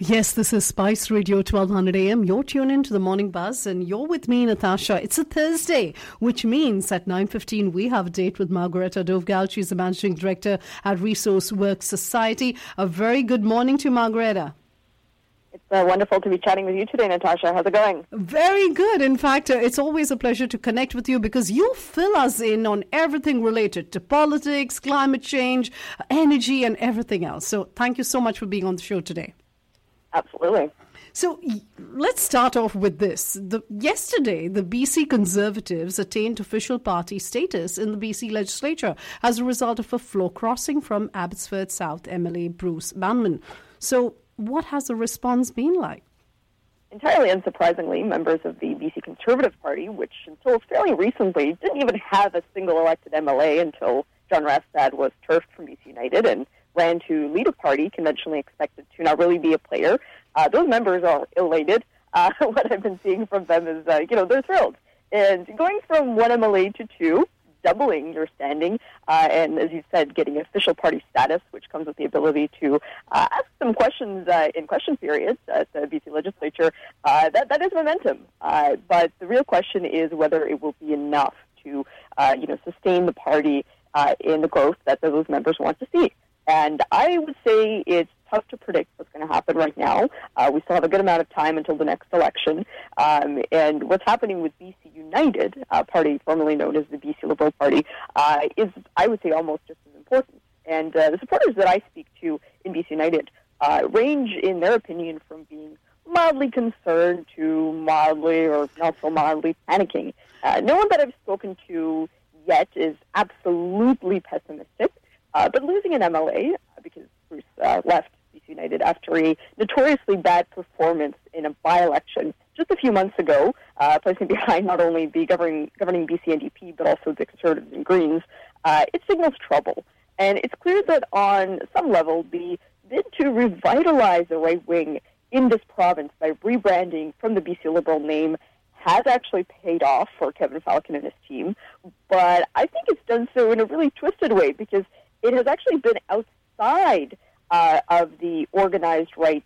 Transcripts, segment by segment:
Yes, this is Spice Radio 1200 AM. You're tuned into the Morning Buzz and you're with me, Natasha. It's a Thursday, which means at 9:15 we have a date with Margareta Dovgal. She's the Managing Director at Resource Works Society. A very good morning to Margareta. It's wonderful to be chatting with you today, Natasha. How's it going? Very good. In fact, it's always a pleasure to connect with you because you fill us in on everything related to politics, climate change, energy, and everything else. So thank you so much for being on the show today. Absolutely. So let's start off with this. Yesterday, the B.C. Conservatives attained official party status in the B.C. legislature as a result of a floor crossing from Abbotsford South MLA Bruce Bannman. So what has the response been like? Entirely unsurprisingly, members of the B.C. Conservative Party, which until fairly recently didn't even have a single elected MLA until John Rastad was turfed from B.C. United and ran to lead a party conventionally expected to not really be a player. Those members are elated. What I've been seeing from them is, they're thrilled. And going from one MLA to two, doubling your standing, and as you said, getting official party status, which comes with the ability to ask some questions in question periods at the BC legislature, that is momentum. But the real question is whether it will be enough to sustain the party in the growth that those members want to see. And I would say it's tough to predict what's going to happen right now. We still have a good amount of time until the next election. And what's happening with B.C. United, a party formerly known as the B.C. Liberal Party, is, I would say, almost just as important. And the supporters that I speak to in B.C. United range in their opinion from being mildly concerned to mildly or not so mildly panicking. No one that I've spoken to yet is absolutely pessimistic. But losing an MLA, because Bruce left B.C. United after a notoriously bad performance in a by-election just a few months ago, placing behind not only the governing B.C. NDP, but also the Conservatives and Greens, it signals trouble. And it's clear that on some level, the bid to revitalize the right wing in this province by rebranding from the B.C. Liberal name has actually paid off for Kevin Falcon and his team. But I think it's done so in a really twisted way because it has actually been outside of the organized right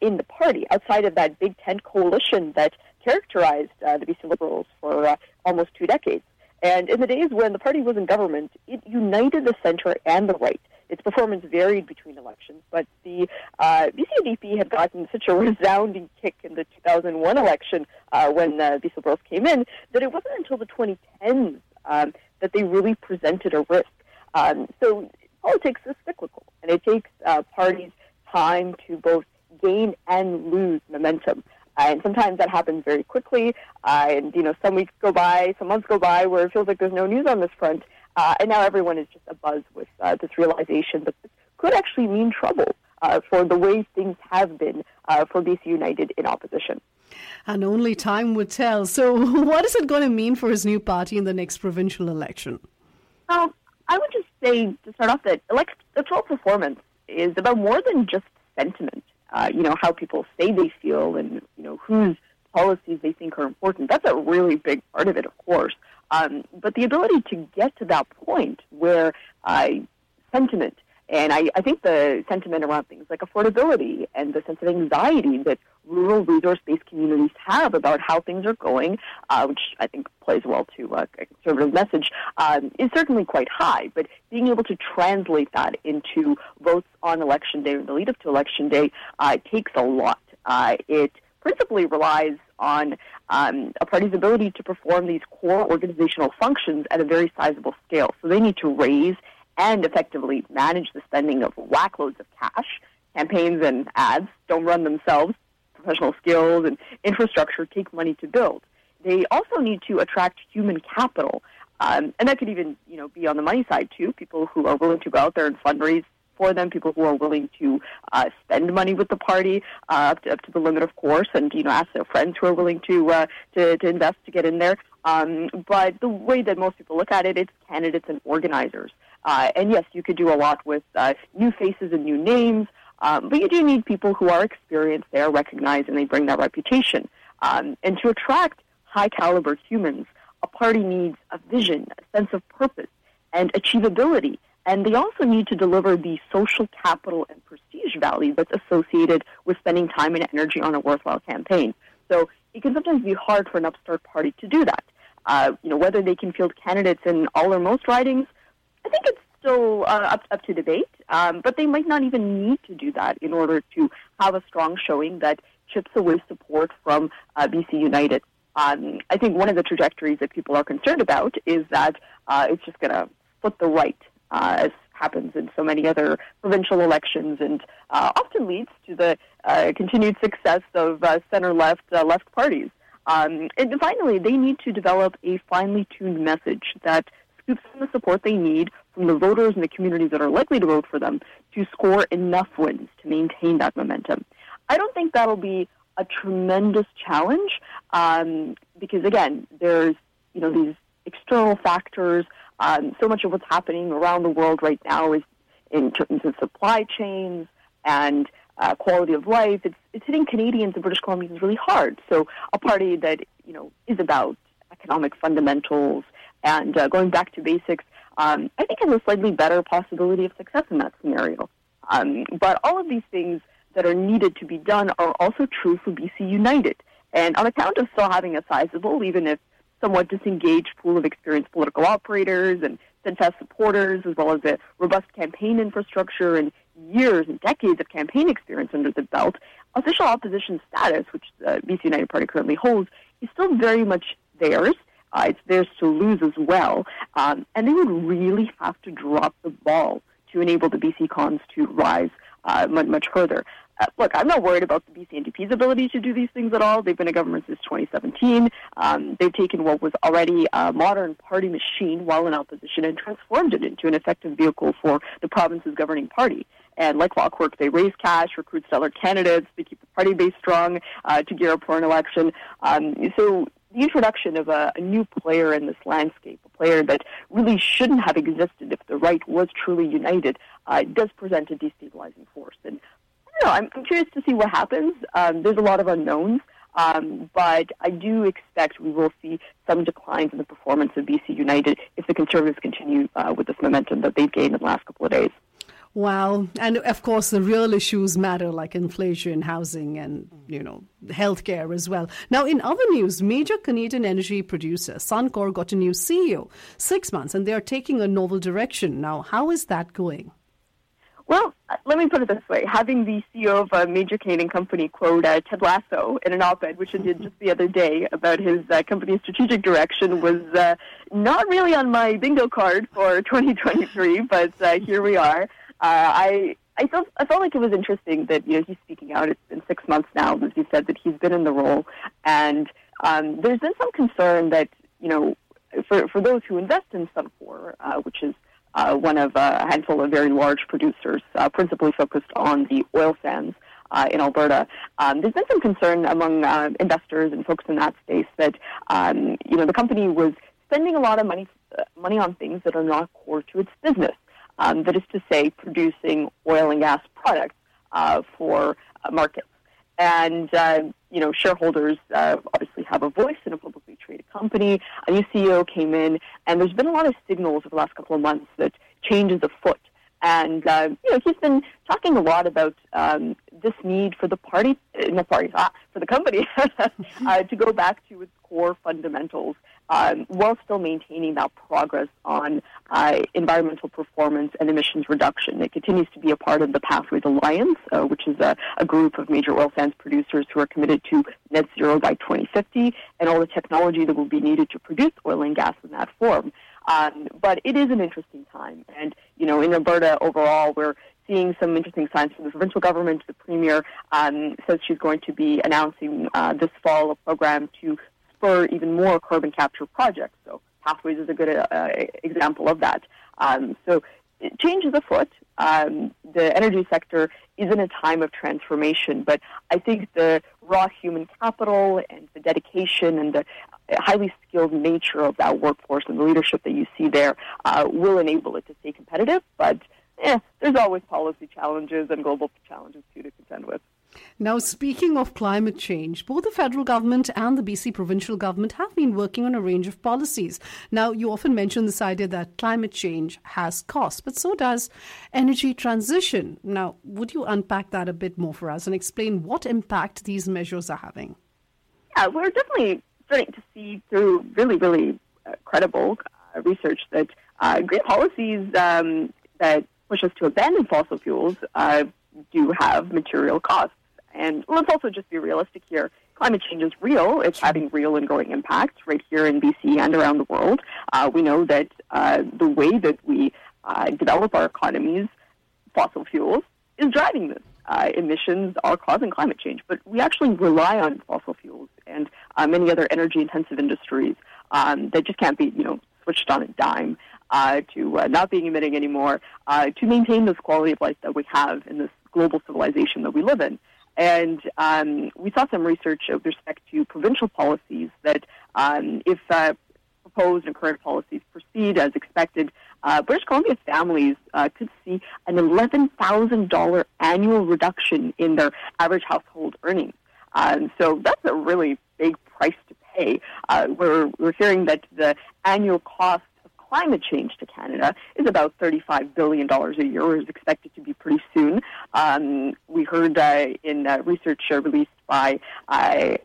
in the party, outside of that Big Tent coalition that characterized the BC Liberals for almost two decades. And in the days when the party was in government, it united the center and the right. Its performance varied between elections, but the BC NDP had gotten such a resounding kick in the 2001 election when the BC Liberals came in that it wasn't until the 2010s that they really presented a risk. So politics is cyclical, and it takes parties time to both gain and lose momentum. And sometimes that happens very quickly. And, some weeks go by, some months go by where it feels like there's no news on this front. And now everyone is just abuzz with this realization that this could actually mean trouble for the way things have been for B.C. United in opposition. And only time would tell. So what is it going to mean for his new party in the next provincial election? I would just say, to start off, that electoral performance is about more than just sentiment. How people say they feel and, whose policies they think are important. That's a really big part of it, of course. But the ability to get to that point where sentiment, and I think the sentiment around things like affordability and the sense of anxiety that rural resource-based communities have about how things are going, which I think plays well to a conservative message, is certainly quite high. But being able to translate that into votes on Election Day or the lead-up to Election Day takes a lot. It principally relies on a party's ability to perform these core organizational functions at a very sizable scale. So they need to raise and effectively manage the spending of whack loads of cash. Campaigns and ads don't run themselves. Professional skills and infrastructure take money to build. They also need to attract human capital. And that could even, be on the money side too, people who are willing to go out there and fundraise for them, people who are willing to spend money with the party up to the limit, of course, and, ask their friends who are willing to invest to get in there. But the way that most people look at it, it's candidates and organizers. And yes, you could do a lot with new faces and new names, but you do need people who are experienced, they are recognized, and they bring that reputation. And to attract high-caliber humans, a party needs a vision, a sense of purpose, and achievability And they also need to deliver the social capital and prestige value that's associated with spending time and energy on a worthwhile campaign. So it can sometimes be hard for an upstart party to do that. Whether they can field candidates in all or most ridings, I think it's still up to debate. But they might not even need to do that in order to have a strong showing that chips away support from B.C. United. I think one of the trajectories that people are concerned about is that it's just going to split the right, as happens in so many other provincial elections, and often leads to the continued success of center-left parties. And finally, they need to develop a finely tuned message that scoops in the support they need from the voters and the communities that are likely to vote for them to score enough wins to maintain that momentum. I don't think that'll be a tremendous challenge because, again, there's these external factors. So much of what's happening around the world right now is in terms of supply chains and quality of life. It's hitting Canadians and British Columbians really hard. So a party that is about economic fundamentals and going back to basics, I think has a slightly better possibility of success in that scenario. But all of these things that are needed to be done are also true for BC United. And on account of still having a sizable, even if somewhat disengaged, pool of experienced political operators and steadfast supporters, as well as a robust campaign infrastructure and years and decades of campaign experience under the belt, official opposition status, which the BC United Party currently holds, is still very much theirs. It's theirs to lose as well. And they would really have to drop the ball to enable the BC Cons to rise much further. Look, I'm not worried about the B.C. NDP's ability to do these things at all. They've been in government since 2017. They've taken what was already a modern party machine while in opposition and transformed it into an effective vehicle for the province's governing party. And like clockwork, they raise cash, recruit stellar candidates, they keep the party base strong to gear up for an election. So the introduction of a new player in this landscape, a player that really shouldn't have existed if the right was truly united, does present a destabilizing force. And I'm curious to see what happens. There's a lot of unknowns, but I do expect we will see some declines in the performance of BC United if the Conservatives continue with this momentum that they've gained in the last couple of days. Wow. And of course, the real issues matter, like inflation, housing, and, healthcare as well. Now, in other news, major Canadian energy producer Suncor got a new CEO 6 months, and they are taking a novel direction. Now, how is that going? Well, let me put it this way. Having the CEO of a major Canadian company quote Ted Lasso in an op-ed, which he did just the other day, about his company's strategic direction was not really on my bingo card for 2023, but here we are. I felt like it was interesting that he's speaking out. It's been 6 months now, as you said, that he's been in the role. And there's been some concern that, for those who invest in Suncor, which is one of a handful of very large producers, principally focused on the oil sands in Alberta. There's been some concern among investors and folks in that space that, the company was spending a lot of money on things that are not core to its business. That is to say, producing oil and gas products for markets. And, shareholders obviously have a voice in a publicly traded company. A new CEO came in, and there's been a lot of signals over the last couple of months that change is afoot. And, he's been talking a lot about this need for for the company to go back to its core fundamentals while still maintaining that progress on environmental performance and emissions reduction. It continues to be a part of the Pathways Alliance, which is a group of major oil sands producers who are committed to net zero by 2050 and all the technology that will be needed to produce oil and gas in that form. But it is an interesting time. And, in Alberta overall, we're seeing some interesting signs from the provincial government. The Premier says she's going to be announcing this fall a program to spur even more carbon capture projects. So Pathways is a good example of that. So change is afoot. The energy sector is in a time of transformation, but I think the raw human capital and the dedication and the highly skilled nature of that workforce and the leadership that you see there will enable it to stay competitive, but there's always policy challenges and global challenges too to contend with. Now, speaking of climate change, both the federal government and the BC provincial government have been working on a range of policies. Now, you often mention this idea that climate change has costs, but so does energy transition. Now, would you unpack that a bit more for us and explain what impact these measures are having? Yeah, we're definitely starting to see through really credible research that green policies that push us to abandon fossil fuels do have material costs. And let's also just be realistic here. Climate change is real. It's having real and growing impacts right here in BC and around the world. We know that the way that we develop our economies, fossil fuels, is driving this. Emissions are causing climate change, but we actually rely on fossil fuels and many other energy-intensive industries that just can't be, switched on a dime to not being emitting anymore to maintain this quality of life that we have in this global civilization that we live in. And we saw some research with respect to provincial policies that if proposed and current policies proceed as expected, British Columbia families could see an $11,000 annual reduction in their average household earnings. So that's a really big price to pay. We're hearing that the annual cost climate change to Canada is about $35 billion a year, or is expected to be pretty soon. We heard in research released by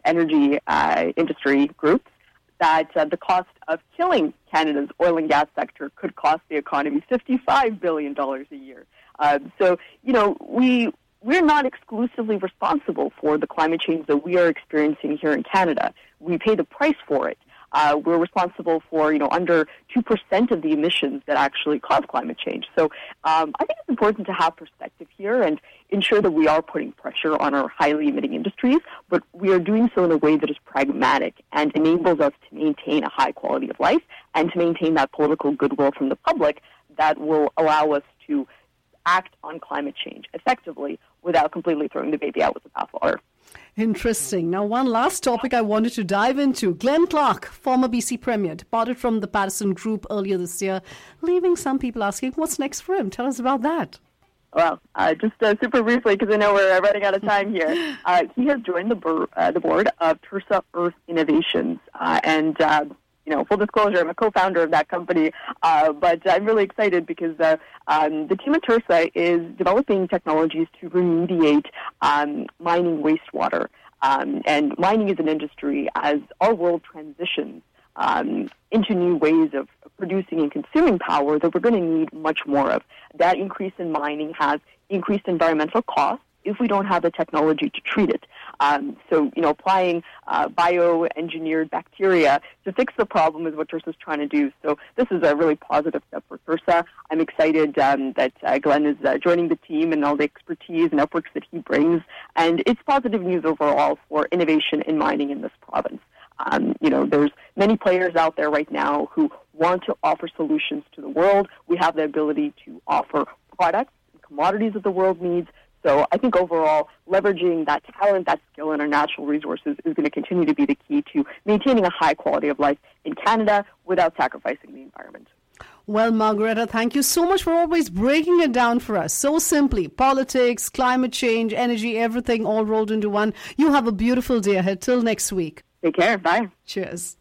energy industry groups that the cost of killing Canada's oil and gas sector could cost the economy $55 billion a year. We're not exclusively responsible for the climate change that we are experiencing here in Canada. We pay the price for it. We're responsible for, under 2% of the emissions that actually cause climate change. So I think it's important to have perspective here and ensure that we are putting pressure on our highly emitting industries, but we are doing so in a way that is pragmatic and enables us to maintain a high quality of life and to maintain that political goodwill from the public that will allow us to act on climate change effectively without completely throwing the baby out with the bathwater. Interesting. Now, one last topic I wanted to dive into. Glenn Clark, former BC Premier, departed from the Patterson Group earlier this year, leaving some people asking, what's next for him? Tell us about that. Well, just super briefly, because I know we're running out of time here. He has joined the board of Tersa Earth Innovations. Full disclosure, I'm a co-founder of that company, but I'm really excited because the team at Tersa is developing technologies to remediate mining wastewater. And mining is an industry as our world transitions into new ways of producing and consuming power that we're going to need much more of. That increase in mining has increased environmental costs if we don't have the technology to treat it. Applying bioengineered bacteria to fix the problem is what Tersa is trying to do. So this is a really positive step for Tersa. I'm excited that Glenn is joining the team and all the expertise and networks that he brings. And it's positive news overall for innovation in mining in this province. There's many players out there right now who want to offer solutions to the world. We have the ability to offer products and commodities that the world needs. So I think overall, leveraging that talent, that skill, and our natural resources is going to continue to be the key to maintaining a high quality of life in Canada without sacrificing the environment. Well, Margareta, thank you so much for always breaking it down for us. So simply, politics, climate change, energy, everything all rolled into one. You have a beautiful day ahead. Till next week. Take care. Bye. Cheers.